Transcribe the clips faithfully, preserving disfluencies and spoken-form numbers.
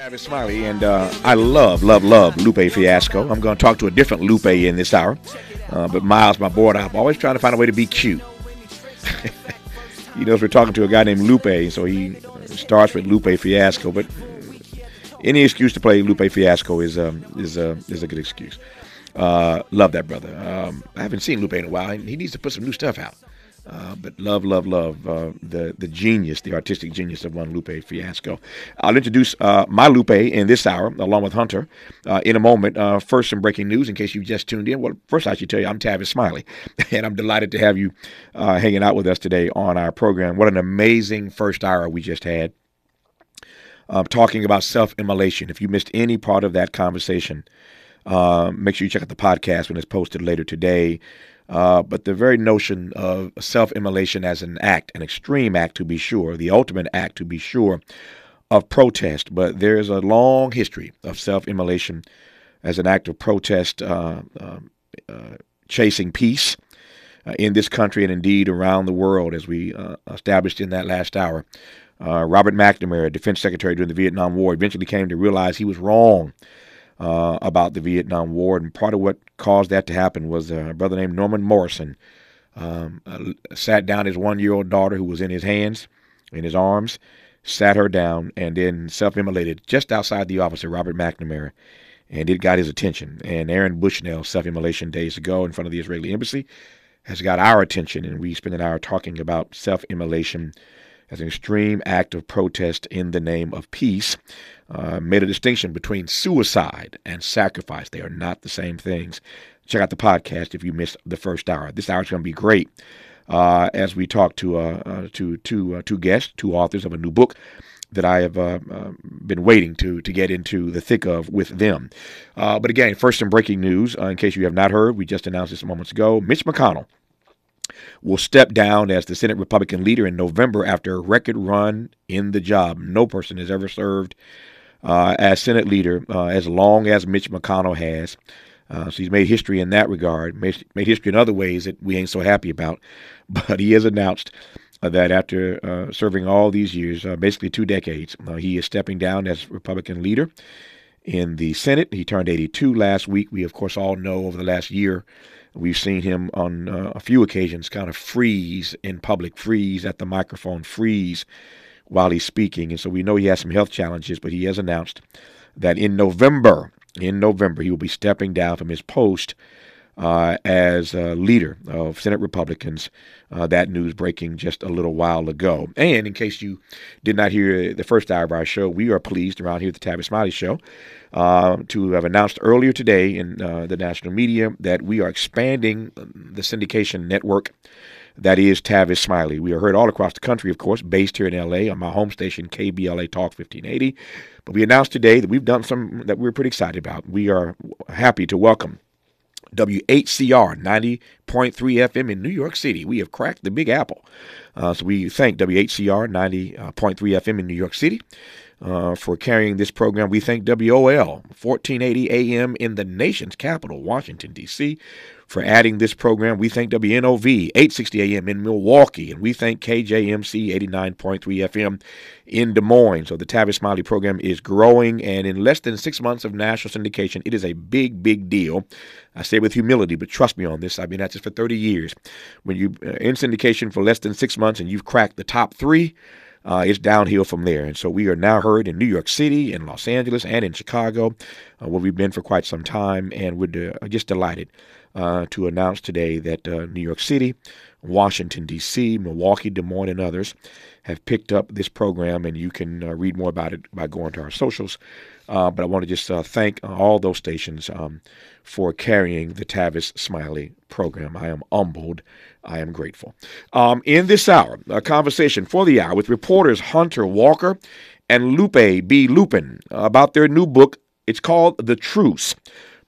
Tavis Smiley, and uh, I love, love, love Luppe Fiasco. I'm going to talk to a different Luppe in this hour. Uh, but Miles, my board, I'm always trying to find a way to be cute. He knows we're talking to a guy named Luppe, so he starts with Luppe Fiasco. But any excuse to play Luppe Fiasco is um, is uh, is a good excuse. Uh, love that brother. Um, I haven't seen Luppe in a while. He needs to put some new stuff out. Uh, but love, love, love uh, the the genius, the artistic genius of one Luppe Fiasco. I'll introduce uh, my Luppe in this hour, along with Hunter, uh, in a moment. Uh, first, some breaking news in case you just tuned in. Well, first I should tell you I'm Tavis Smiley, and I'm delighted to have you uh, hanging out with us today on our program. What an amazing first hour we just had, uh, talking about self-immolation. If you missed any part of that conversation, uh, make sure you check out the podcast when it's posted later today. Uh, but the very notion of self-immolation as an act, an extreme act to be sure, the ultimate act to be sure of protest. But there is a long history of self-immolation as an act of protest, uh, uh, uh, chasing peace uh, in this country and indeed around the world, as we uh, established in that last hour. Uh, Robert McNamara, Defense Secretary during the Vietnam War, eventually came to realize he was wrong Uh, about the Vietnam War, and part of what caused that to happen was a brother named Norman Morrison um, uh, sat down his one-year-old daughter who was in his hands, in his arms, sat her down, and then self-immolated just outside the office of Robert McNamara, and it got his attention. And Aaron Bushnell, self-immolation days ago in front of the Israeli embassy, has got our attention, and we spent an hour talking about self-immolation as an extreme act of protest in the name of peace, uh, made a distinction between suicide and sacrifice. They are not the same things. Check out the podcast if you missed the first hour. This hour is going to be great uh, as we talk to uh, uh, to two uh, two guests, two authors of a new book that I have uh, uh, been waiting to to get into the thick of with them. Uh, but again, first some breaking news. Uh, in case you have not heard, we just announced this moments ago. Mitch McConnell will step down as the Senate Republican leader in November after a record run in the job. No person has ever served uh, as Senate leader uh, as long as Mitch McConnell has. Uh, so he's made history in that regard, made, made history in other ways that we ain't so happy about. But he has announced uh, that after uh, serving all these years, uh, basically two decades, uh, he is stepping down as Republican leader in the Senate. He turned eighty-two last week. We, of course, all know over the last year, we've seen him on uh, a few occasions kind of freeze in public, freeze at the microphone, freeze while he's speaking. And so we know he has some health challenges, but he has announced that in November, in November, he will be stepping down from his post uh, as uh, leader of Senate Republicans. Uh, that news breaking just a little while ago. And in case you did not hear the first hour of our show, we are pleased around here at the Tavis Smiley Show Uh, to have announced earlier today in uh, the national media that we are expanding the syndication network that is Tavis Smiley. We are heard all across the country, of course, based here in L A on my home station, K B L A Talk fifteen eighty. But we announced today that we've done some that we're pretty excited about. We are happy to welcome W H C R ninety point three F M in New York City. We have cracked the Big Apple. Uh, so we thank W H C R ninety point three F M in New York City Uh, for carrying this program. We thank W O L fourteen eighty A M in the nation's capital, Washington, D C, for adding this program. We thank W N O V eight sixty A M in Milwaukee, and we thank K J M C eighty-nine point three F M in Des Moines. So the Tavis Smiley program is growing, and in less than six months of national syndication, it is a big, big deal. I say it with humility, but trust me on this. I've been at this for thirty years. When you're in syndication for less than six months and you've cracked the top three, Uh, it's downhill from there. And so we are now heard in New York City, in Los Angeles, and in Chicago, uh, where we've been for quite some time. And we're uh, just delighted uh, to announce today that uh, New York City, Washington, D C, Milwaukee, Des Moines, and others have picked up this program. And you can uh, read more about it by going to our socials. Uh, but I want to just uh, thank all those stations um, for carrying the Tavis Smiley program. I am humbled. I am grateful. Um, in this hour, a conversation for the hour with reporters Hunter Walker and Luppe B. Luppen about their new book. It's called The Truce,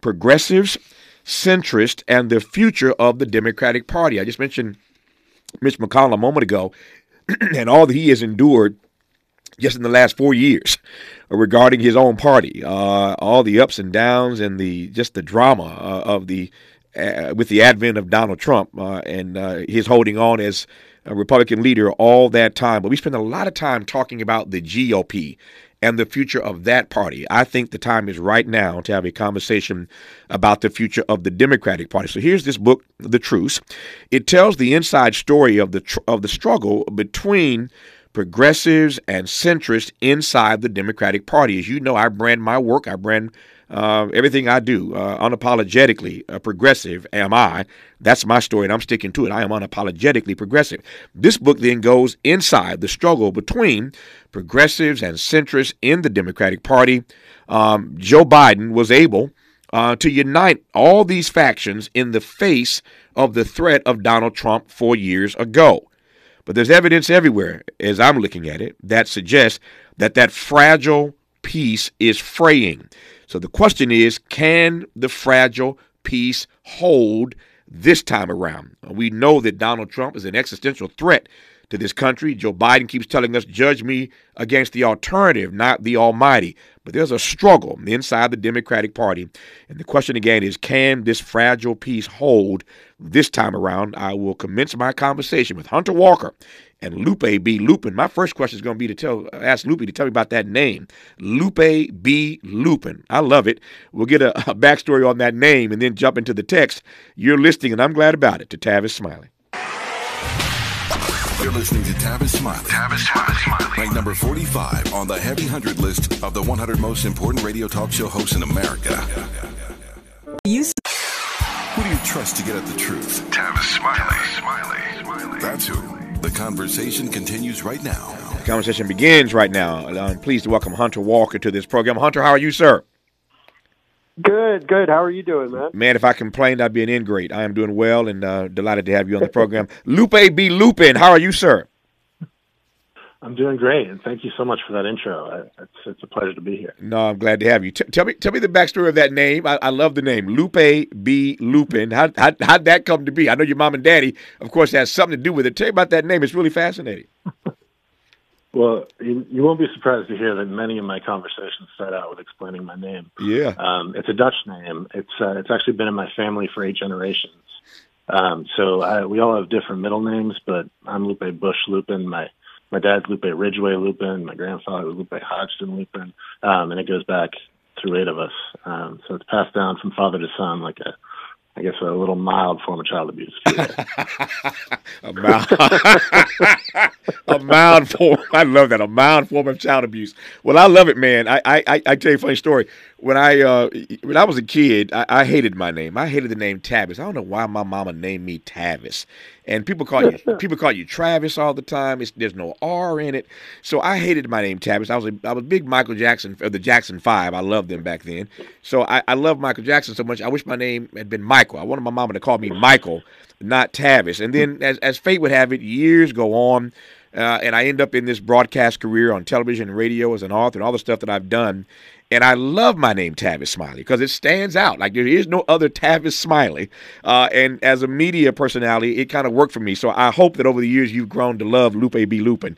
Progressives, Centrists, and the Future of the Democratic Party. I just mentioned Mitch McConnell a moment ago and all that he has endured just in the last four years regarding his own party, uh, all the ups and downs and the just the drama uh, of the Uh, with the advent of Donald Trump uh, and uh, his holding on as a Republican leader all that time. But we spend a lot of time talking about the G O P and the future of that party. I think the time is right now to have a conversation about the future of the Democratic Party. So here's this book, The Truce. It tells the inside story of the tr- of the struggle between progressives and centrists inside the Democratic Party. As you know, I brand my work, I brand uh, everything I do uh, unapologetically uh, progressive. Am I? That's my story, and I'm sticking to it. I am unapologetically progressive. This book then goes inside the struggle between progressives and centrists in the Democratic Party. Um, Joe Biden was able uh, to unite all these factions in the face of the threat of Donald Trump four years ago. But there's evidence everywhere, as I'm looking at it, that suggests that that fragile piece is fraying. So the question is, can the fragile piece hold this time around? We know that Donald Trump is an existential threat to this country. Joe Biden keeps telling us, judge me against the alternative, not the almighty. But there's a struggle inside the Democratic Party. And the question again is, can this fragile piece hold this time around? I will commence my conversation with Hunter Walker and Luppe B. Luppen. My first question is going to be to tell ask Luppe to tell me about that name, Luppe B. Luppen. I love it. We'll get a, a backstory on that name and then jump into the text. You're listening, and I'm glad about it, to Tavis Smiley. You're listening to Tavis Smiley. Tavis Smiley. Ranked number forty-five on the Heavy one hundred list of the one hundred most important radio talk show hosts in America. You... Who do you trust to get at the truth? Tavis Smiley. Smiley. Smiley. That's who. The conversation continues right now. The conversation begins right now. I'm pleased to welcome Hunter Walker to this program. Hunter, how are you, sir? Good, good. How are you doing, man? Man, if I complained, I'd be an ingrate. I am doing well and uh, delighted to have you on the program. Luppe B. Luppen, how are you, sir? I'm doing great, and thank you so much for that intro. It's, it's a pleasure to be here. No, I'm glad to have you. T- tell me tell me the backstory of that name. I, I love the name, Luppe B. Luppen. How, how, how'd that come to be? I know your mom and daddy, of course, has something to do with it. Tell me about that name. It's really fascinating. Well, you, you won't be surprised to hear that many of my conversations start out with explaining my name. Yeah, um, it's a Dutch name. It's uh, it's actually been in my family for eight generations. Um, so I, we all have different middle names, but I'm Luppe Bush Luppen. My my dad's Luppe Ridgeway Luppen. My grandfather was Luppe Hodgson Luppen, um, and it goes back through eight of us. Um, so it's passed down from father to son, like a. I guess a little mild form of child abuse. a, mild, a mild form. I love that. A mild form of child abuse. Well, I love it, man. I I, I tell you a funny story. When I uh, when I was a kid, I, I hated my name. I hated the name Tavis. I don't know why my mama named me Tavis. And people call you people call you Travis all the time. It's, there's no R in it. So I hated my name Tavis. I was a, I was a big Michael Jackson, or the Jackson Five. I loved them back then. So I, I loved Michael Jackson so much. I wish my name had been Michael. I wanted my mama to call me Michael, not Tavis. And then as, as fate would have it, years go on. Uh, and I end up in this broadcast career on television and radio as an author and all the stuff that I've done. And I love my name, Tavis Smiley, because it stands out. Like, there is no other Tavis Smiley. Uh, and as a media personality, it kind of worked for me. So I hope that over the years you've grown to love Luppe B. Luppen,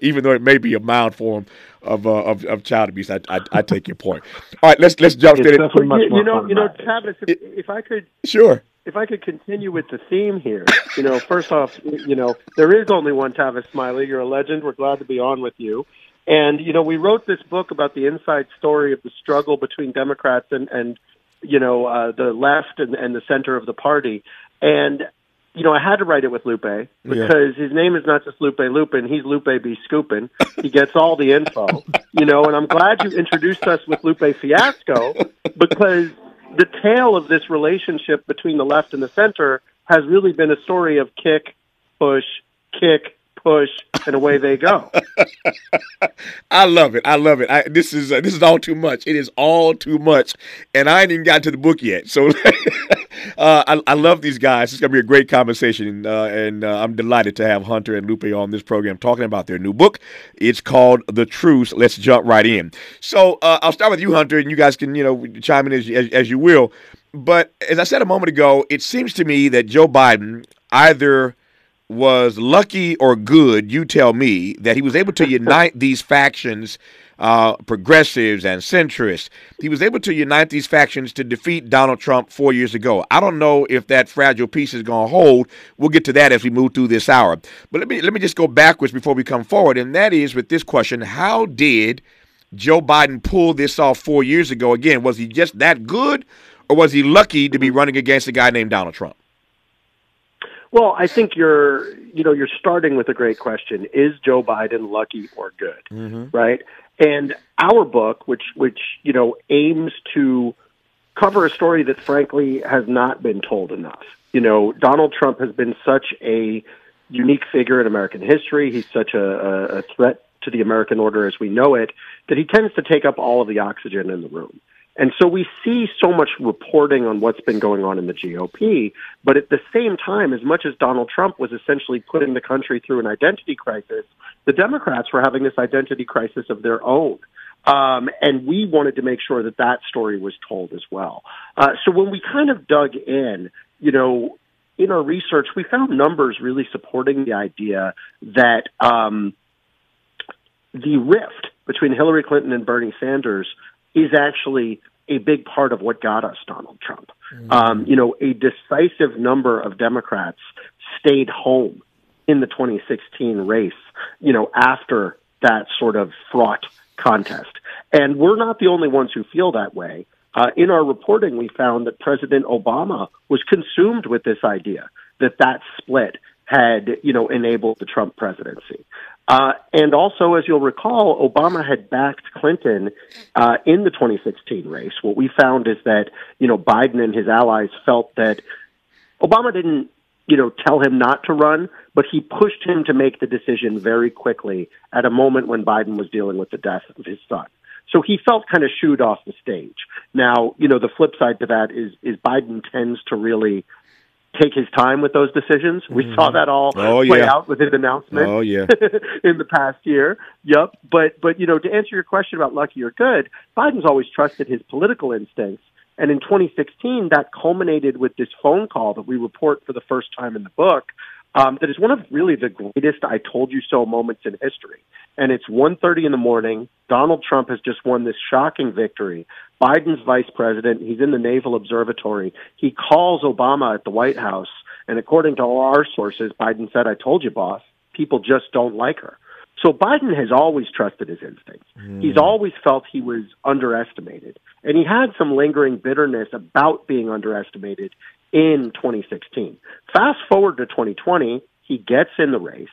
even though it may be a mild form of uh, of, of child abuse. I, I I take your point. All right, let's let's jump in. It. You, you know, you know, Tavis, if, it, if I could. Sure. If I could continue with the theme here, you know, first off, you know, there is only one Tavis Smiley. You're a legend. We're glad to be on with you. And, you know, we wrote this book about the inside story of the struggle between Democrats and, and you know, uh, the left and, and the center of the party. And, you know, I had to write it with Luppe because yeah. his name is not just Luppe Luppen. He's Luppe B. Scoopin'. He gets all the info, you know, and I'm glad you introduced us with Luppe Fiasco because the tale of this relationship between the left and the center has really been a story of kick, push, kick, push, and away they go. I love it. I love it. I, this is uh, this is all too much. It is all too much, and I ain't even got to the book yet. So uh, I, I love these guys. It's going to be a great conversation, uh, and uh, I'm delighted to have Hunter and Luppe on this program talking about their new book. It's called The Truce. Let's jump right in. So uh, I'll start with you, Hunter, and you guys can you know chime in as, as, as you will. But as I said a moment ago, it seems to me that Joe Biden either was lucky or good, you tell me, that he was able to unite these factions, uh, progressives and centrists. He was able to unite these factions to defeat Donald Trump four years ago. I don't know if that fragile piece is going to hold. We'll get to that as we move through this hour. But let me let me just go backwards before we come forward, and that is with this question. How did Joe Biden pulled this off four years ago. Again, was he just that good, or was he lucky to be running against a guy named Donald Trump? Well, I think you're, you know, you're starting with a great question. Is Joe Biden lucky or good? Mm-hmm. Right? And our book, which, which, you know, aims to cover a story that frankly has not been told enough. You know, Donald Trump has been such a unique figure in American history. He's such a, a threat to the American order as we know it, that he tends to take up all of the oxygen in the room. And so we see so much reporting on what's been going on in the G O P, but at the same time, as much as Donald Trump was essentially putting the country through an identity crisis, the Democrats were having this identity crisis of their own. Um, and we wanted to make sure that that story was told as well. Uh, so when we kind of dug in, you know, in our research, we found numbers really supporting the idea that um, the rift between Hillary Clinton and Bernie Sanders is actually a big part of what got us Donald Trump. Mm-hmm. Um, you know, a decisive number of Democrats stayed home in the twenty sixteen race, you know, after that sort of fraught contest. And we're not the only ones who feel that way. Uh, in our reporting, we found that President Obama was consumed with this idea that that split had, you know, enabled the Trump presidency. Uh, and also, as you'll recall, Obama had backed Clinton uh, in the twenty sixteen race. What we found is that, you know, Biden and his allies felt that Obama didn't, you know, tell him not to run, but he pushed him to make the decision very quickly at a moment when Biden was dealing with the death of his son. So he felt kind of shooed off the stage. Now, you know, the flip side to that is, is Biden tends to really take his time with those decisions. We mm-hmm. saw that all oh, play yeah. out with his announcement oh, yeah. in the past year. Yep. But, but, you know, to answer your question about lucky or good, Biden's always trusted his political instincts. And in twenty sixteen, that culminated with this phone call that we report for the first time in the book, um, that is one of really the greatest I told you so moments in history. And it's one thirty in the morning. Donald Trump has just won this shocking victory. Biden's vice president, he's in the Naval Observatory. He calls Obama at the White House. And according to all our sources, Biden said, "I told you, boss, people just don't like her." So Biden has always trusted his instincts. Mm. He's always felt he was underestimated. And he had some lingering bitterness about being underestimated in twenty sixteen. Fast forward to twenty twenty, he gets in the race.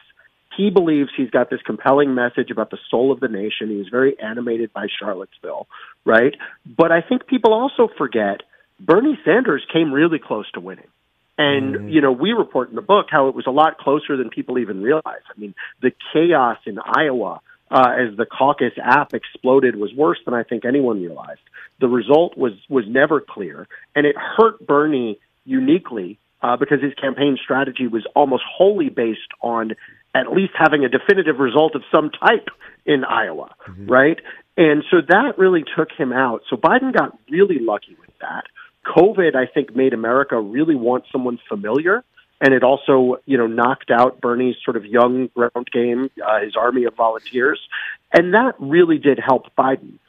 He believes he's got this compelling message about the soul of the nation. He was very animated by Charlottesville, right? But I think people also forget Bernie Sanders came really close to winning. And, mm-hmm. you know, we report in the book how it was a lot closer than people even realize. I mean, the chaos in Iowa uh, as the caucus app exploded was worse than I think anyone realized. The result was, was never clear, and it hurt Bernie uniquely uh, because his campaign strategy was almost wholly based on at least having a definitive result of some type in Iowa, mm-hmm. right? And so that really took him out. So Biden got really lucky with that. COVID, I think, made America really want someone familiar, and it also, you know, knocked out Bernie's sort of young ground game, uh, his army of volunteers, and that really did help Biden.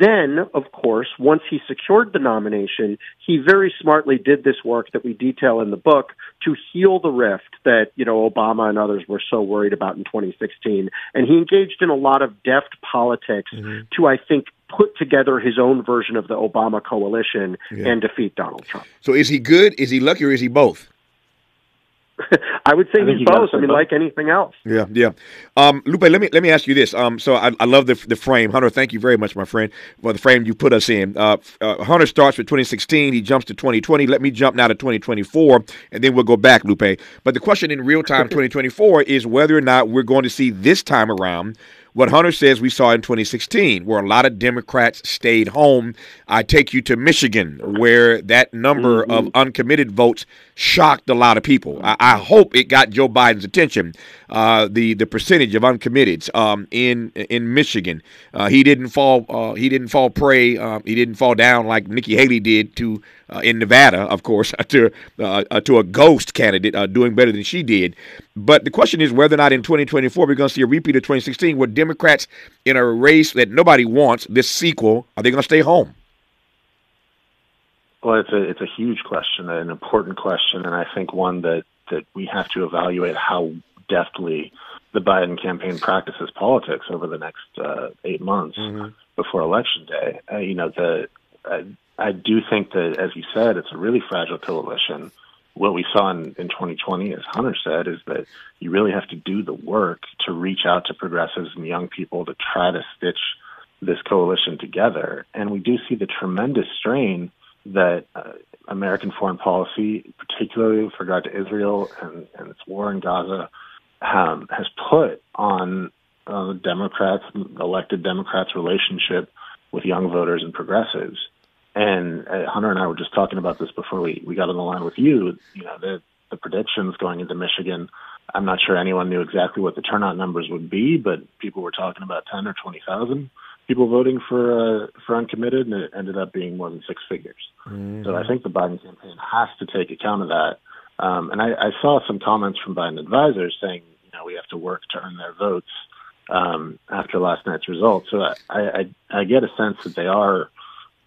Then, of course, once he secured the nomination, he very smartly did this work that we detail in the book to heal the rift that, you know, Obama and others were so worried about in twenty sixteen, and he engaged in a lot of deft politics mm-hmm. to, I think, put together his own version of the Obama coalition yeah. and defeat Donald Trump. So is he good, is he lucky, or is he both? I would say I he's he both. I mean, both. Like anything else. Yeah, yeah. Um, Luppe, let me let me ask you this. Um, so I, I love the the frame, Hunter. Thank you very much, my friend, for the frame you put us in. Uh, uh, Hunter starts with twenty sixteen. He jumps to twenty twenty. Let me jump now to twenty twenty-four, and then we'll go back, Luppe. But the question in real time, twenty twenty-four, is whether or not we're going to see this time around what Hunter says we saw in twenty sixteen, where a lot of Democrats stayed home. I take you to Michigan, where that number mm-hmm. of uncommitted votes shocked a lot of people. I, I hope it got Joe Biden's attention, uh, the the percentage of uncommitteds um, in in Michigan. Uh, he didn't fall. Uh, he didn't fall prey. Uh, he didn't fall down like Nikki Haley did to uh, in Nevada, of course, to uh, uh, to a ghost candidate uh, doing better than she did. But the question is whether or not in twenty twenty-four we're going to see a repeat of twenty sixteen where Democrats in a race that nobody wants, this sequel, are they going to stay home? Well, it's a, it's a huge question, an important question, and I think one that, that we have to evaluate how deftly the Biden campaign practices politics over the next uh, eight months. Mm-hmm. before Election Day. Uh, you know, the uh, I do think that, as you said, it's a really fragile coalition. What we saw in, in twenty twenty, as Hunter said, is that you really have to do the work to reach out to progressives and young people to try to stitch this coalition together. And we do see the tremendous strain that uh, American foreign policy, particularly with regard to Israel and, and its war in Gaza, um, has put on uh, Democrats, elected Democrats' relationship with young voters and progressives. And uh, Hunter and I were just talking about this before we, we got on the line with you. You know, the, the predictions going into Michigan, I'm not sure anyone knew exactly what the turnout numbers would be, but people were talking about ten or twenty thousand people voting for uh, for uncommitted, and it ended up being more than six figures. Mm-hmm. So I think the Biden campaign has to take account of that. Um, and I, I saw some comments from Biden advisors saying, you know, we have to work to earn their votes um, after last night's results. So I, I, I get a sense that they are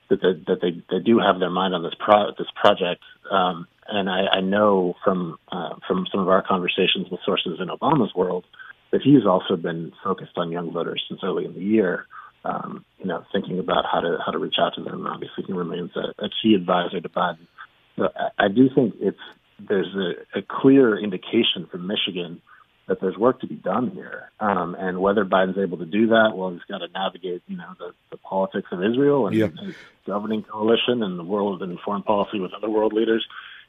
that they, that they, they do have their mind on this pro- this project. Um, and I, I know from uh, from some of our conversations with sources in Obama's world that he's also been focused on young voters since early in the year, um, you know, thinking about how to how to reach out to them. Obviously, he remains a, a key advisor to Biden. So I, I do think it's there's a, a clear indication from Michigan that there's work to be done here. Um, and whether Biden's able to do that, well, he's got to navigate, you know, the, the politics of Israel and yeah. his governing coalition and the world and foreign policy with other world leaders.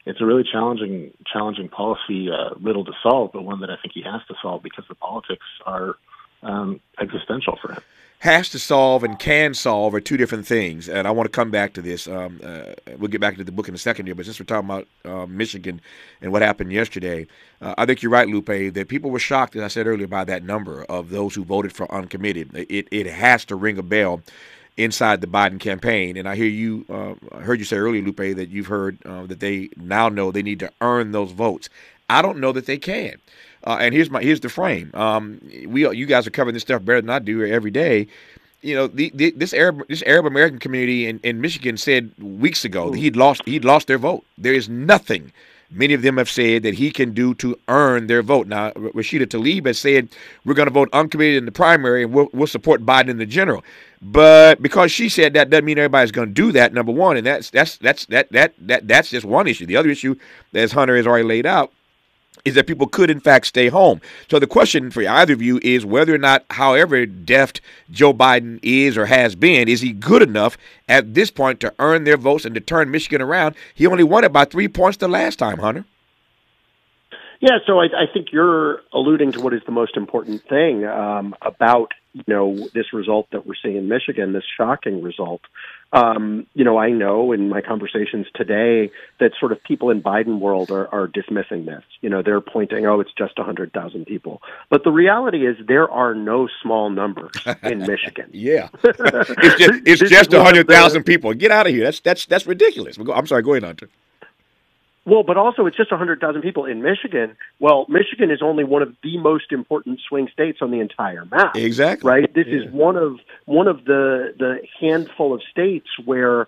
It's a really challenging, challenging policy uh, riddle to solve, but one that I think he has to solve because the politics are um, existential for him. Has to solve and can solve are two different things, and I want to come back to this. Um, uh, we'll get back to the book in a second here, but since we're talking about uh, Michigan and what happened yesterday, uh, I think you're right, Luppe, that people were shocked, as I said earlier, by that number of those who voted for uncommitted. It it has to ring a bell inside the Biden campaign, and I hear you. Uh, I heard you say earlier, Luppe, that you've heard uh, that they now know they need to earn those votes. I don't know that they can. Uh, and here's my here's the frame. Um, we you guys are covering this stuff better than I do every day. You know, the, the, this Arab this Arab American community in, in Michigan said weeks ago that he'd lost he'd lost their vote. There is nothing many of them have said that he can do to earn their vote. Now, Rashida Tlaib has said we're going to vote uncommitted in the primary and we'll, we'll support Biden in the general. But because she said that doesn't mean everybody's going to do that. Number one, and that's that's that's that that that that's just one issue. The other issue, as Hunter has already laid out, is that people could, in fact, stay home. So the question for either of you is whether or not, however deft Joe Biden is or has been, is he good enough at this point to earn their votes and to turn Michigan around? He only won it by three points the last time, Hunter. Yeah, so I, I think you're alluding to what is the most important thing um, about, you know, this result that we're seeing in Michigan, this shocking result. Um, you know, I know in my conversations today that sort of people in Biden world are, are dismissing this. You know, they're pointing, oh, it's just one hundred thousand people. But the reality is there are no small numbers in Michigan. Yeah. It's just, it's just one hundred thousand people. Get out of here. That's, that's, that's ridiculous. I'm sorry. Go ahead, Hunter. Well, but also it's just one hundred thousand people in Michigan. Well, Michigan is only one of the most important swing states on the entire map. Exactly. Right? This yeah. is one of one of the the handful of states where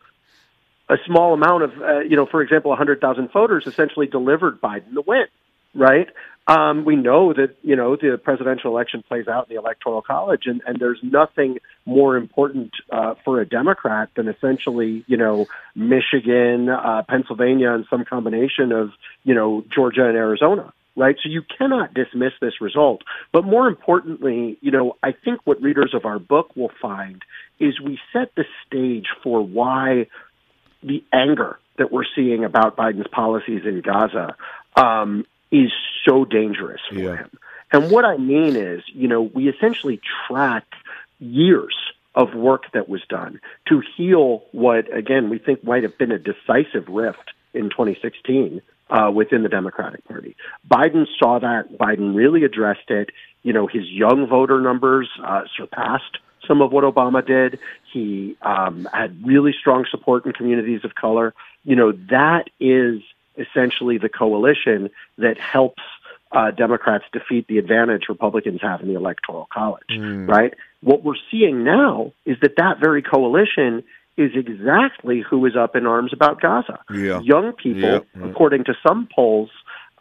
a small amount of, uh, you know, for example, one hundred thousand voters essentially delivered Biden the win, right? Um, we know that, you know, the presidential election plays out in the Electoral College, and, and there's nothing more important uh, for a Democrat than essentially, you know, Michigan, uh, Pennsylvania, and some combination of, you know, Georgia and Arizona, right? So you cannot dismiss this result. But more importantly, you know, I think what readers of our book will find is we set the stage for why the anger that we're seeing about Biden's policies in Gaza um is so dangerous for yeah. him. And what I mean is, you know, we essentially track years of work that was done to heal what, again, we think might have been a decisive rift in twenty sixteen uh, within the Democratic Party. Biden saw that. Biden really addressed it. You know, his young voter numbers uh, surpassed some of what Obama did. He um, had really strong support in communities of color. You know, that is essentially the coalition that helps uh, Democrats defeat the advantage Republicans have in the Electoral College, mm. right? What we're seeing now is that that very coalition is exactly who is up in arms about Gaza. Yeah. Young people, yeah. mm. according to some polls,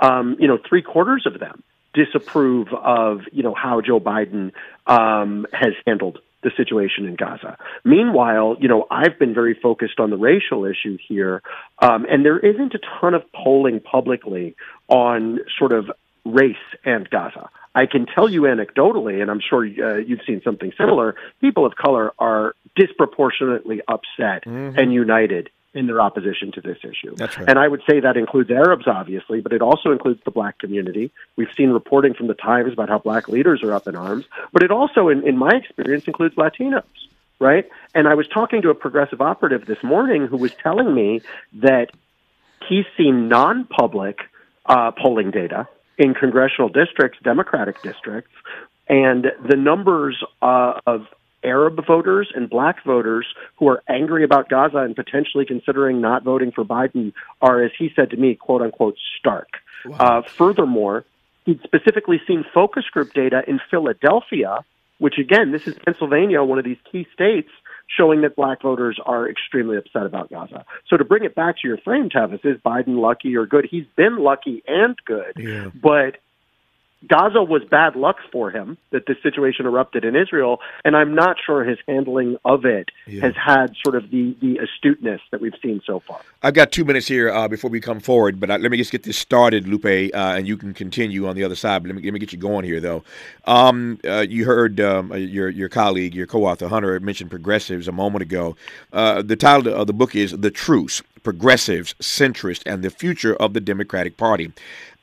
um, you know, three quarters of them disapprove of, you know, how Joe Biden um, has handled the situation in Gaza. Meanwhile, you know, I've been very focused on the racial issue here, um, and there isn't a ton of polling publicly on sort of race and Gaza. I can tell you anecdotally, and I'm sure uh, you've seen something similar, people of color are disproportionately upset mm-hmm. and united in their opposition to this issue. That's right. And I would say that includes Arabs, obviously, but it also includes the black community. We've seen reporting from the Times about how black leaders are up in arms, but it also, in, in my experience, includes Latinos, right? And I was talking to a progressive operative this morning who was telling me that he's seen non-public uh, polling data in congressional districts, Democratic districts, and the numbers uh, of Arab voters and black voters who are angry about Gaza and potentially considering not voting for Biden are, as he said to me, quote unquote, stark. Wow. Uh, furthermore, he'd specifically seen focus group data in Philadelphia, which again, this is Pennsylvania, one of these key states, showing that black voters are extremely upset about Gaza. So to bring it back to your frame, Tavis, is Biden lucky or good? He's been lucky and good, yeah. but Gaza was bad luck for him that this situation erupted in Israel, and I'm not sure his handling of it yeah. has had sort of the, the astuteness that we've seen so far. I've got two minutes here uh, before we come forward, but I, let me just get this started, Luppe, uh, and you can continue on the other side, but let me, let me get you going here, though. Um, uh, you heard um, your your colleague, your co-author, Hunter, mentioned progressives a moment ago. Uh, the title of the book is The Truce, Progressives, Centrists, and the Future of the Democratic Party.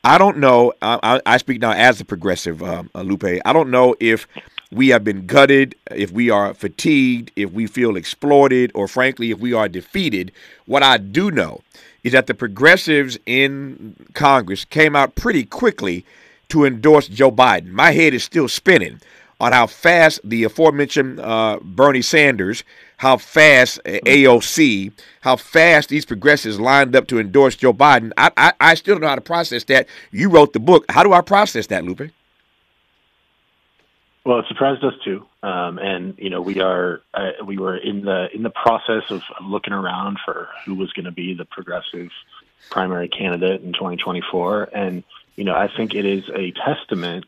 I don't know. I, I speak now as a progressive, uh, Luppe. I don't know if we have been gutted, if we are fatigued, if we feel exploited, or frankly, if we are defeated. What I do know is that the progressives in Congress came out pretty quickly to endorse Joe Biden. My head is still spinning on how fast the aforementioned uh, Bernie Sanders, how fast A O C, how fast these progressives lined up to endorse Joe Biden. I, I, I still don't know how to process that. You wrote the book. How do I process that, Luppe? Well, it surprised us too, um, and you know we are uh, we were in the in the process of looking around for who was going to be the progressive primary candidate in twenty twenty-four, and you know I think it is a testament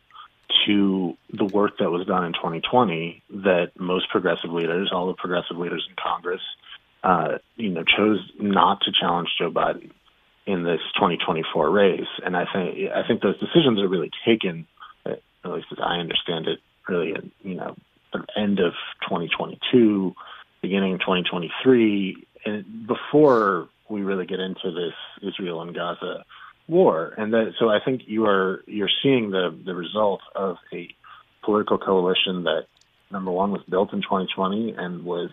to the work that was done in twenty twenty, that most progressive leaders, all the progressive leaders in Congress, uh, you know, chose not to challenge Joe Biden in this twenty twenty-four race. And I think I think those decisions are really taken, at least as I understand it, really at, you know, the end of twenty twenty-two, beginning of twenty twenty-three, and before we really get into this Israel and Gaza war. And that, so I think you are you're seeing the the result of a political coalition that, number one, was built in twenty twenty and was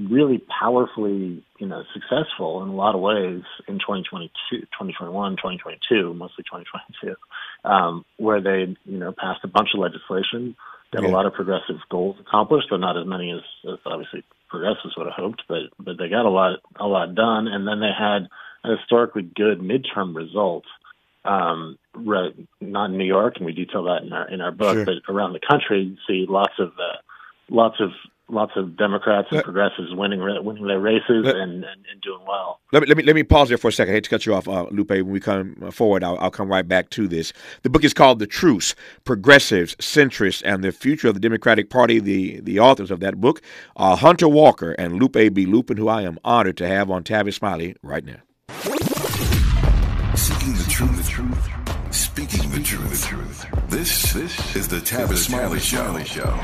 really powerfully, you know, successful in a lot of ways in twenty twenty-two, twenty twenty-one, twenty twenty-two, mostly twenty twenty-two, um, where they, you know, passed a bunch of legislation, got yeah. a lot of progressive goals accomplished, though not as many as, as obviously progressives would have hoped, but but they got a lot a lot done, and then they had a historically good midterm result, um, re- not in New York, and we detail that in our in our book, sure. but around the country, you see lots of uh, lots of lots of Democrats and let, progressives winning re- winning their races let, and, and, and doing well. Let me let me let me pause there for a second. I hate to cut you off, uh, Luppe. When we come forward, I'll, I'll come right back to this. The book is called "The Truce: Progressives, Centrists, and the Future of the Democratic Party." The the authors of that book are Hunter Walker and Luppe B. Luppen, who I am honored to have on Tavis Smiley right now. Seeking the truth, the truth, speaking the truth, the truth. This, this is the Tavis Smiley Show. Show.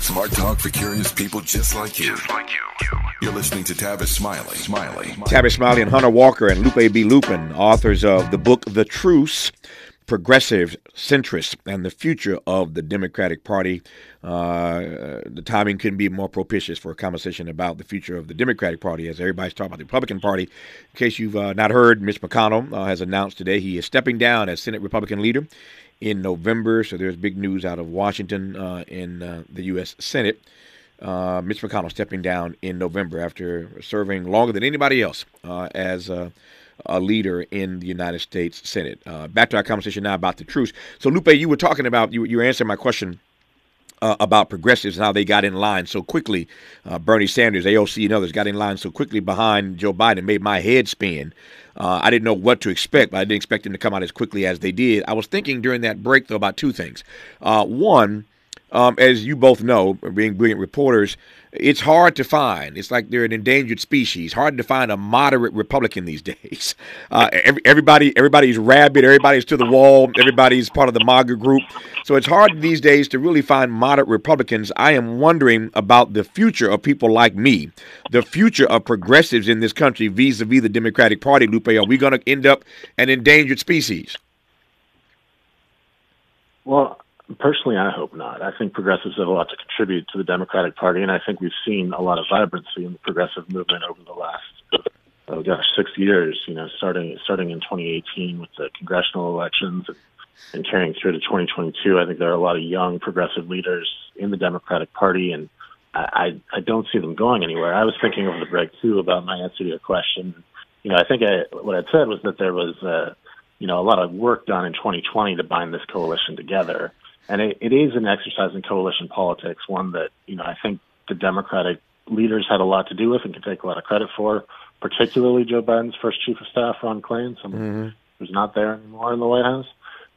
Smart talk for curious people just like you. Just like you. You're listening to Tavis Smiley. Smiley. Tavis Smiley and Hunter Walker and Luppe B. Luppen, authors of the book The Truce, Progressives, Centrists, and the Future of the Democratic Party. Uh, the timing couldn't be more propitious for a conversation about the future of the Democratic Party, as everybody's talking about the Republican Party. In case you've uh, not heard, Mitch McConnell uh, has announced today he is stepping down as Senate Republican leader in November. So there's big news out of Washington uh, in uh, the U S Senate. Uh, Mitch McConnell stepping down in November after serving longer than anybody else uh, as uh, a leader in the United States Senate. Uh, back to our conversation now about the truce. So, Luppe, you were talking about, you, you were answering my question uh, about progressives and how they got in line so quickly. Uh, Bernie Sanders, A O C, and others got in line so quickly behind Joe Biden, made my head spin. Uh, I didn't know what to expect, but I didn't expect them to come out as quickly as they did. I was thinking during that break, though, about two things. Uh, one, um, as you both know, being brilliant reporters, it's hard to find. It's like they're an endangered species. Hard to find a moderate Republican these days. Uh, every, everybody, everybody's rabid. Everybody's to the wall. Everybody's part of the MAGA group. So it's hard these days to really find moderate Republicans. I am wondering about the future of people like me, the future of progressives in this country vis-a-vis the Democratic Party, Luppe. Are we going to end up an endangered species? Well, personally, I hope not. I think progressives have a lot to contribute to the Democratic Party, and I think we've seen a lot of vibrancy in the progressive movement over the last, oh gosh, six years, you know, starting starting in twenty eighteen with the congressional elections and carrying through to twenty twenty-two. I think there are a lot of young progressive leaders in the Democratic Party, and I, I, I don't see them going anywhere. I was thinking over the break, too, about my answer to your question. You know, I think I, what I'd said was that there was, uh, you know, a lot of work done in twenty twenty to bind this coalition together. And it, it is an exercise in coalition politics, one that, you know, I think the Democratic leaders had a lot to do with and can take a lot of credit for, particularly Joe Biden's first chief of staff, Ron Klain, someone mm-hmm. who's not there anymore in the White House.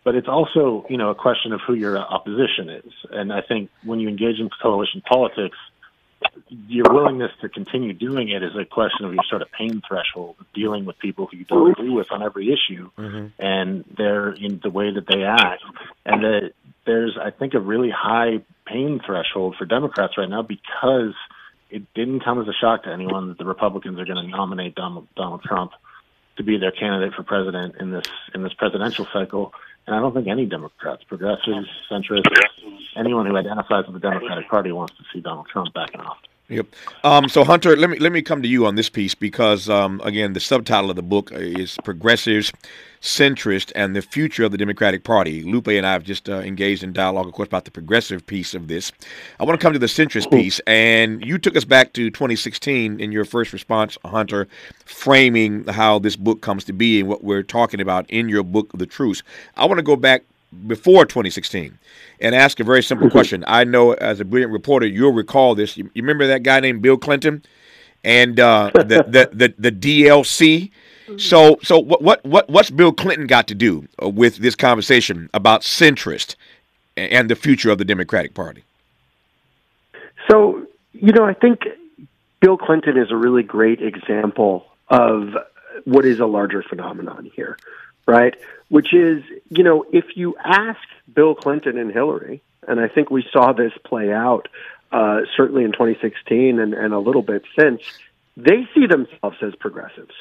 But it's also, you know, a question of who your opposition is. And I think when you engage in coalition politics, your willingness to continue doing it is a question of your sort of pain threshold, dealing with people who you don't agree with on every issue, mm-hmm. and they're in the way that they act. And that there's, I think, a really high pain threshold for Democrats right now because it didn't come as a shock to anyone that the Republicans are going to nominate Donald, Donald Trump to be their candidate for president in this in this presidential cycle. And I don't think any Democrats, progressives, centrists, anyone who identifies with the Democratic Party wants to see Donald Trump back in office. Yep. Um, so, Hunter, let me let me come to you on this piece because, um, again, the subtitle of the book is Progressives, Centrist, and the Future of the Democratic Party. Luppe and I have just uh, engaged in dialogue, of course, about the progressive piece of this. I want to come to the centrist piece, and you took us back to twenty sixteen in your first response, Hunter, framing how this book comes to be and what we're talking about in your book, The Truce. I want to go back before twenty sixteen and ask a very simple question. I know as a brilliant reporter, you'll recall this. You, you remember that guy named Bill Clinton and uh, the, the, the, the D L C? So so what, what what what's Bill Clinton got to do with this conversation about centrist and the future of the Democratic Party? So, you know, I think Bill Clinton is a really great example of what is a larger phenomenon here. Right, which is, you know, if you ask Bill Clinton and Hillary, and I think we saw this play out uh, certainly in twenty sixteen and, and a little bit since, they see themselves as progressives,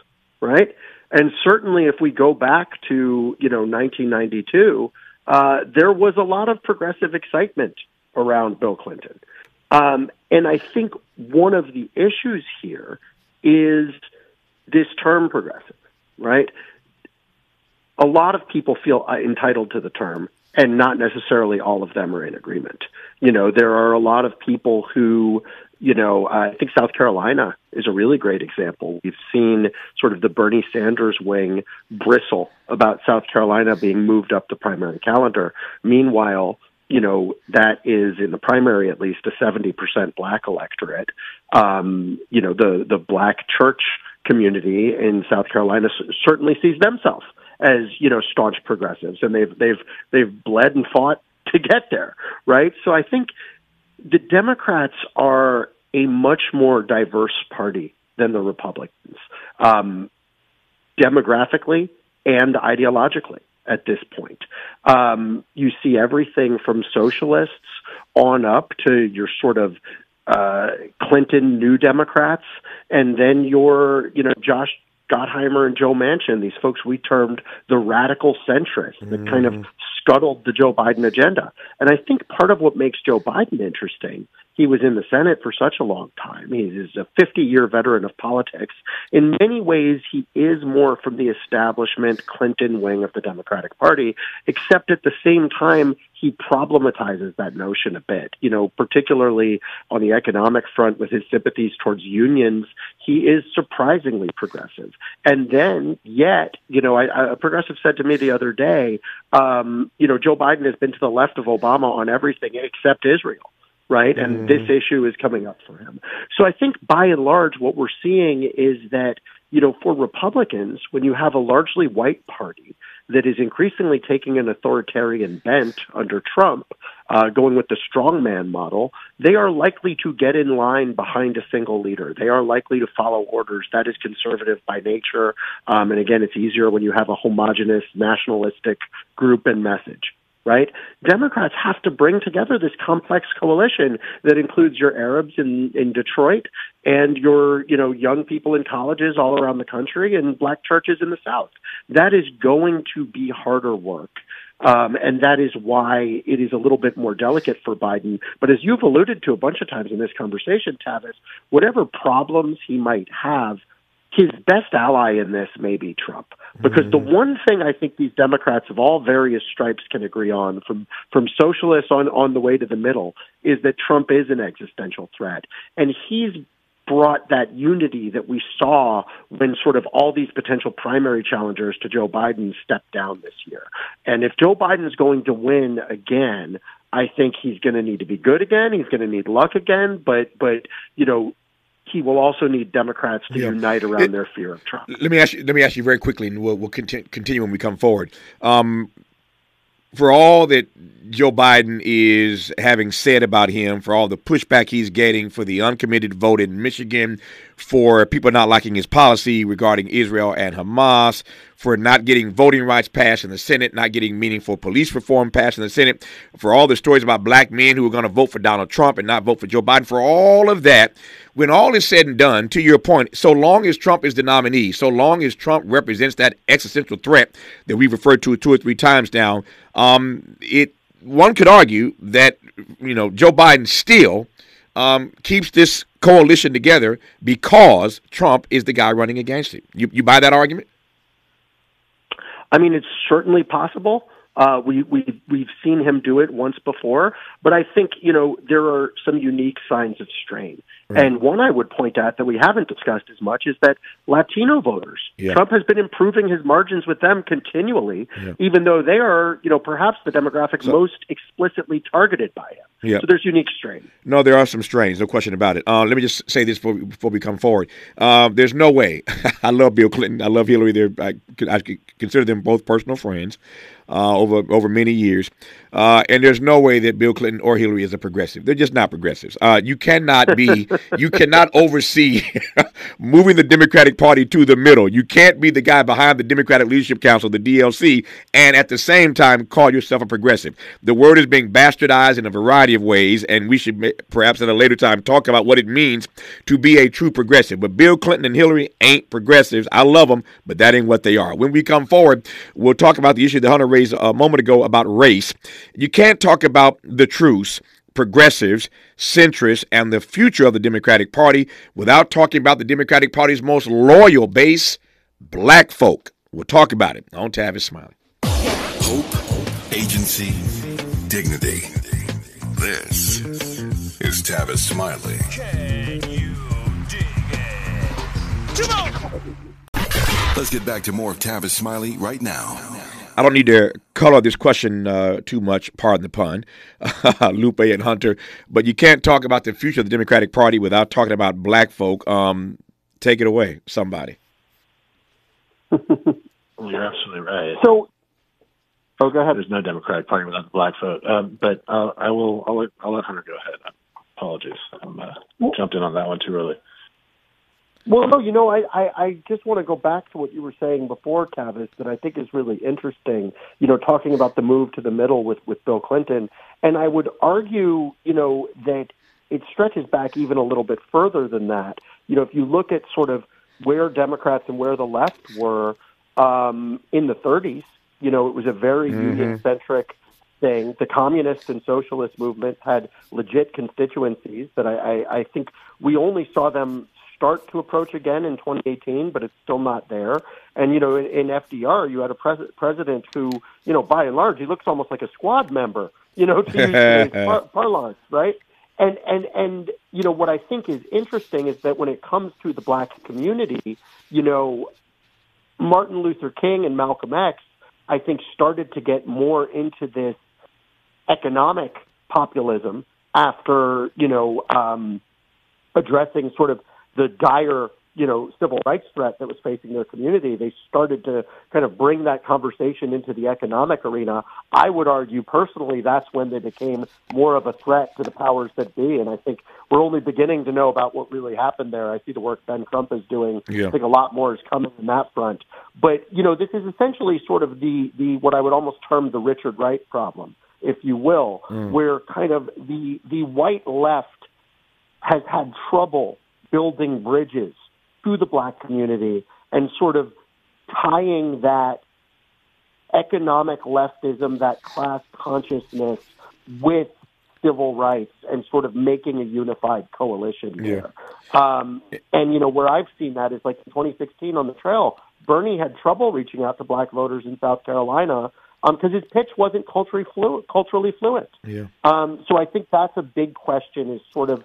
right? And certainly if we go back to, you know, nineteen ninety-two, uh, there was a lot of progressive excitement around Bill Clinton. Um, and I think one of the issues here is this term progressive, right? A lot of people feel entitled to the term, and not necessarily all of them are in agreement. You know, there are a lot of people who, you know, uh, I think South Carolina is a really great example. We've seen sort of the Bernie Sanders wing bristle about South Carolina being moved up the primary calendar. Meanwhile, you know, that is, in the primary at least, a seventy percent black electorate. Um, you know, the, the black church community in South Carolina certainly sees themselves as, you know, staunch progressives, and they've they've they've bled and fought to get there, right? So I think the Democrats are a much more diverse party than the Republicans, um, demographically and ideologically at this point. Um, you see everything from socialists on up to your sort of uh, Clinton New Democrats, and then your, you know, Josh Gottheimer and Joe Manchin, these folks we termed the radical centrists that mm. kind of scuttled the Joe Biden agenda. And I think part of what makes Joe Biden interesting, he was in the Senate for such a long time. He is a fifty-year veteran of politics. In many ways, he is more from the establishment Clinton wing of the Democratic Party, except at the same time, he problematizes that notion a bit. You know, particularly on the economic front with his sympathies towards unions, he is surprisingly progressive. And then, yet, you know, I, a progressive said to me the other day, um, you know, Joe Biden has been to the left of Obama on everything except Israel. right? And mm. this issue is coming up for him. So I think by and large, what we're seeing is that, you know, for Republicans, when you have a largely white party that is increasingly taking an authoritarian bent under Trump, uh, going with the strongman model, they are likely to get in line behind a single leader. They are likely to follow orders. That is conservative by nature. Um, and again, it's easier when you have a homogenous nationalistic group and message. Right? Democrats have to bring together this complex coalition that includes your Arabs in, in Detroit and your, you know, young people in colleges all around the country and black churches in the South. That is going to be harder work. Um, and that is why it is a little bit more delicate for Biden. But as you've alluded to a bunch of times in this conversation, Tavis, whatever problems he might have, his best ally in this may be Trump, because mm. the one thing I think these Democrats of all various stripes can agree on, from, from socialists on, on the way to the middle, is that Trump is an existential threat. And he's brought that unity that we saw when sort of all these potential primary challengers to Joe Biden stepped down this year. And if Joe Biden is going to win again, I think he's going to need to be good again. He's going to need luck again. But, but you know, he will also need Democrats to yeah. unite around it, their fear of Trump. Let me ask you. Let me ask you very quickly, and we'll, we'll continue, continue when we come forward. Um, for all that Joe Biden is having said about him, for all the pushback he's getting for the uncommitted vote in Michigan, for people not liking his policy regarding Israel and Hamas, for not getting voting rights passed in the Senate, not getting meaningful police reform passed in the Senate, for all the stories about black men who are going to vote for Donald Trump and not vote for Joe Biden, for all of that, when all is said and done, to your point, so long as Trump is the nominee, so long as Trump represents that existential threat that we've referred to two or three times now, um, it one could argue that, you know, Joe Biden still um, keeps this coalition together because Trump is the guy running against it. You, you buy that argument? I mean, it's certainly possible. Uh, we, we, we've seen him do it once before, but I think, you know, there are some unique signs of strain. Right. And one I would point out that we haven't discussed as much is that Latino voters, yeah. Trump has been improving his margins with them continually, yeah. even though they are, you know, perhaps the demographic so, most explicitly targeted by him. Yeah. So there's unique strain. No, there are some strains, no question about it. Uh, let me just say this before, before we come forward. Uh, there's no way. I love Bill Clinton. I love Hillary. They're, I, I consider them both personal friends. Uh, over over many years. Uh, and there's no way that Bill Clinton or Hillary is a progressive. They're just not progressives. Uh, you cannot be, you cannot oversee moving the Democratic Party to the middle. You can't be the guy behind the Democratic Leadership Council, the D L C, and at the same time call yourself a progressive. The word is being bastardized in a variety of ways, and we should perhaps at a later time talk about what it means to be a true progressive. But Bill Clinton and Hillary ain't progressives. I love them, but that ain't what they are. When we come forward, we'll talk about the issue that Hunter raised a moment ago about race. You can't talk about the truce, progressives, centrists, and the future of the Democratic Party without talking about the Democratic Party's most loyal base, black folk. We'll talk about it on Tavis Smiley. Hope, agency, dignity. This is Tavis Smiley. Can you dig it? Come on! Let's get back to more of Tavis Smiley right now. I don't need to color this question uh, too much, pardon the pun, Luppe and Hunter, but you can't talk about the future of the Democratic Party without talking about black folk. Um, take it away, somebody. You're absolutely right. So, oh, go ahead. There's no Democratic Party without the black folk, um, but uh, I will. I'll let, I'll let Hunter go ahead. Apologies, I uh, well, jumped in on that one too early. Well, no, you know, I, I, I just want to go back to what you were saying before, Tavis, that I think is really interesting, you know, talking about the move to the middle with, with Bill Clinton. And I would argue, you know, that it stretches back even a little bit further than that. You know, if you look at sort of where Democrats and where the left were um, in the thirties, you know, it was a very mm-hmm. union-centric thing. The communist and socialist movements had legit constituencies that I, I, I think we only saw them start to approach again in twenty eighteen, but it's still not there. And, you know, in, in F D R, you had a pres- president who, you know, by and large, he looks almost like a squad member, you know, to use today's par- parlance, right? And, and, and, you know, what I think is interesting is that when it comes to the black community, you know, Martin Luther King and Malcolm X, I think, started to get more into this economic populism after, you know, um, addressing sort of the dire, you know, civil rights threat that was facing their community, they started to kind of bring that conversation into the economic arena. I would argue personally that's when they became more of a threat to the powers that be, and I think we're only beginning to know about what really happened there. I see the work Ben Crump is doing. Yeah. I think a lot more is coming on that front. But, you know, this is essentially sort of the, the what I would almost term the Richard Wright problem, if you will, mm. where kind of the the white left has had trouble building bridges to the black community and sort of tying that economic leftism, that class consciousness with civil rights and sort of making a unified coalition there. Yeah. Um, and, you know, where I've seen that is like in twenty sixteen on the trail, Bernie had trouble reaching out to black voters in South Carolina because um, his pitch wasn't culturally fluent. Culturally fluent. Yeah. Um, so I think that's a big question is sort of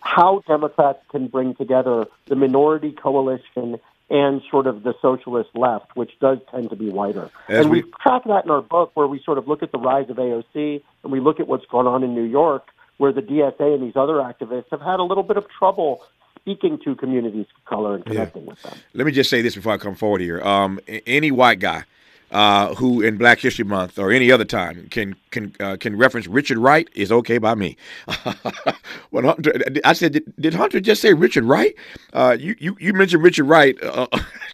how Democrats can bring together the minority coalition and sort of the socialist left, which does tend to be whiter. As and we track that in our book where we sort of look at the rise of A O C and we look at what's going on in New York where the D S A and these other activists have had a little bit of trouble speaking to communities of color and connecting yeah. with them. Let me just say this before I come forward here. Um, any white guy uh, who in Black History Month or any other time can can uh, can reference Richard Wright is okay by me. Well, Hunter, I said, did, did Hunter just say Richard Wright? Uh, you, you you mentioned Richard Wright uh,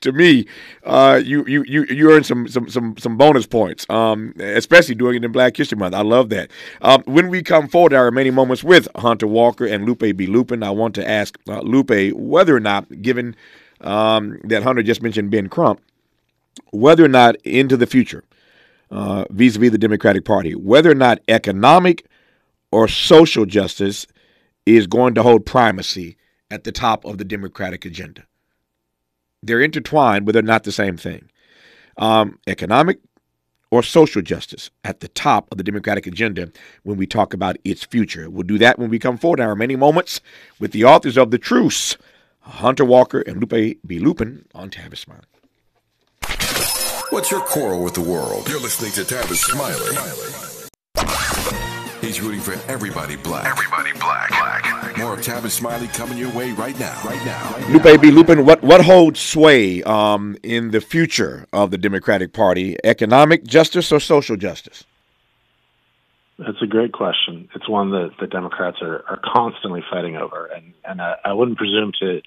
to me. Uh, you you you you earned some some some some bonus points, um, especially doing it in Black History Month. I love that. Um, when we come forward, our remaining moments with Hunter Walker and Luppe B. Luppen, I want to ask uh, Luppe whether or not, given um, that Hunter just mentioned Ben Crump, whether or not into the future, uh, vis-a-vis the Democratic Party, whether or not economic or social justice is going to hold primacy at the top of the Democratic agenda. They're intertwined, but they're not the same thing. Um, economic or social justice at the top of the Democratic agenda when we talk about its future. We'll do that when we come forward in our remaining moments with the authors of The Truce, Hunter Walker and Luppe B. Luppen on Tavis Smiley. What's your quarrel with the world? You're listening to Tavis Smiley. He's rooting for everybody black. Everybody black. black. More of Tavis Smiley coming your way right now. Right now. Right now. Luppe B. Luppen, what, what holds sway um, in the future of the Democratic Party? Economic justice or social justice? That's a great question. It's one that the Democrats are, are constantly fighting over. And, and I, I wouldn't presume to,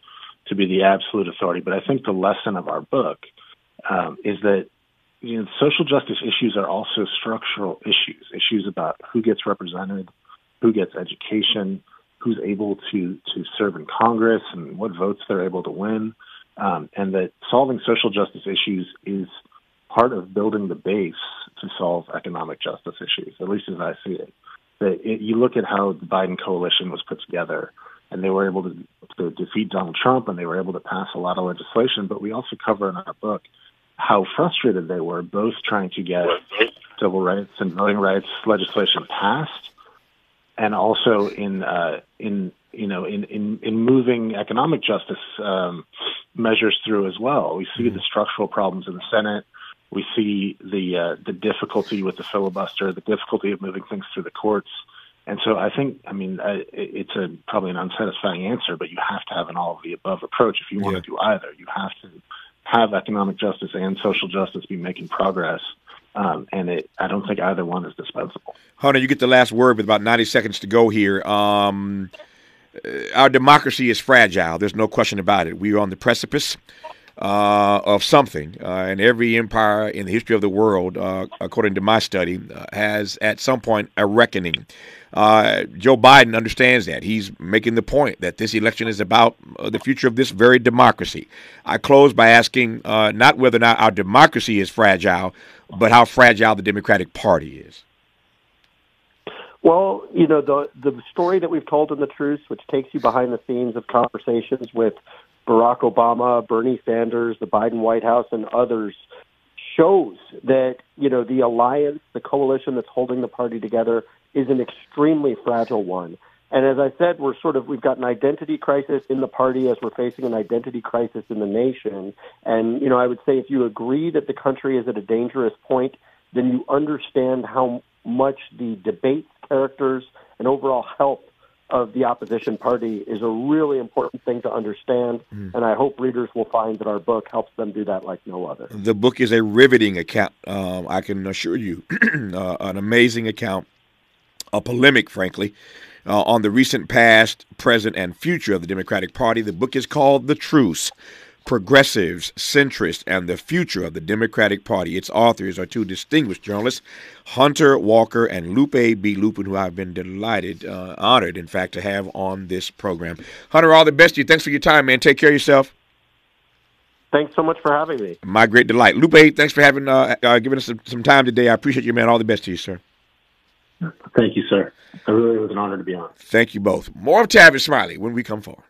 to be the absolute authority, but I think the lesson of our book um, is that you know, social justice issues are also structural issues, issues about who gets represented, who gets education, who's able to, to serve in Congress and what votes they're able to win. Um, and that solving social justice issues is part of building the base to solve economic justice issues, at least as I see it. That it you look at how the Biden coalition was put together, and they were able to, to defeat Donald Trump, and they were able to pass a lot of legislation. But we also cover in our book how frustrated they were, both trying to get civil rights and voting rights legislation passed, and also in uh, in you know in, in, in moving economic justice um, measures through as well. We see the structural problems in the Senate. We see the uh, the difficulty with the filibuster, the difficulty of moving things through the courts. And so I think, I mean, I, it's a probably an unsatisfying answer, but you have to have an all of the above approach if you want yeah. to do either. You have to have economic justice and social justice be making progress, um, and it, I don't think either one is dispensable. Hunter, you get the last word with about ninety seconds to go here. Um, our democracy is fragile. There's no question about it. We are on the precipice uh, of something, uh, and every empire in the history of the world, uh, according to my study, uh, has at some point a reckoning. Uh, Joe Biden understands that. He's making the point that this election is about uh, the future of this very democracy. I close by asking uh, not whether or not our democracy is fragile, but how fragile the Democratic Party is. Well, you know, the the story that we've told in The Truce, which takes you behind the scenes of conversations with Barack Obama, Bernie Sanders, the Biden White House, and others, shows that, you know, the alliance, the coalition that's holding the party together is an extremely fragile one. And as I said, we're sort of, we've got an identity crisis in the party as we're facing an identity crisis in the nation. And, you know, I would say if you agree that the country is at a dangerous point, then you understand how much the debate characters and overall health of the opposition party is a really important thing to understand, mm. and I hope readers will find that our book helps them do that like no other. The book is a riveting account, um, I can assure you, uh, an amazing account, a polemic, frankly, uh, on the recent past, present, and future of the Democratic Party. The book is called The Truce, Progressives, Centrists, and the Future of the Democratic Party. Its authors are two distinguished journalists, Hunter Walker and Luppe B. Luppen, who I've been delighted, uh, honored, in fact, to have on this program. Hunter, all the best to you. Thanks for your time, man. Take care of yourself. Thanks so much for having me. My great delight. Luppe, thanks for having uh, uh, giving us some, some time today. I appreciate you, man. All the best to you, sir. Thank you, sir. It really was an honor to be on. Thank you both. More of Tavis Smiley when we come forward.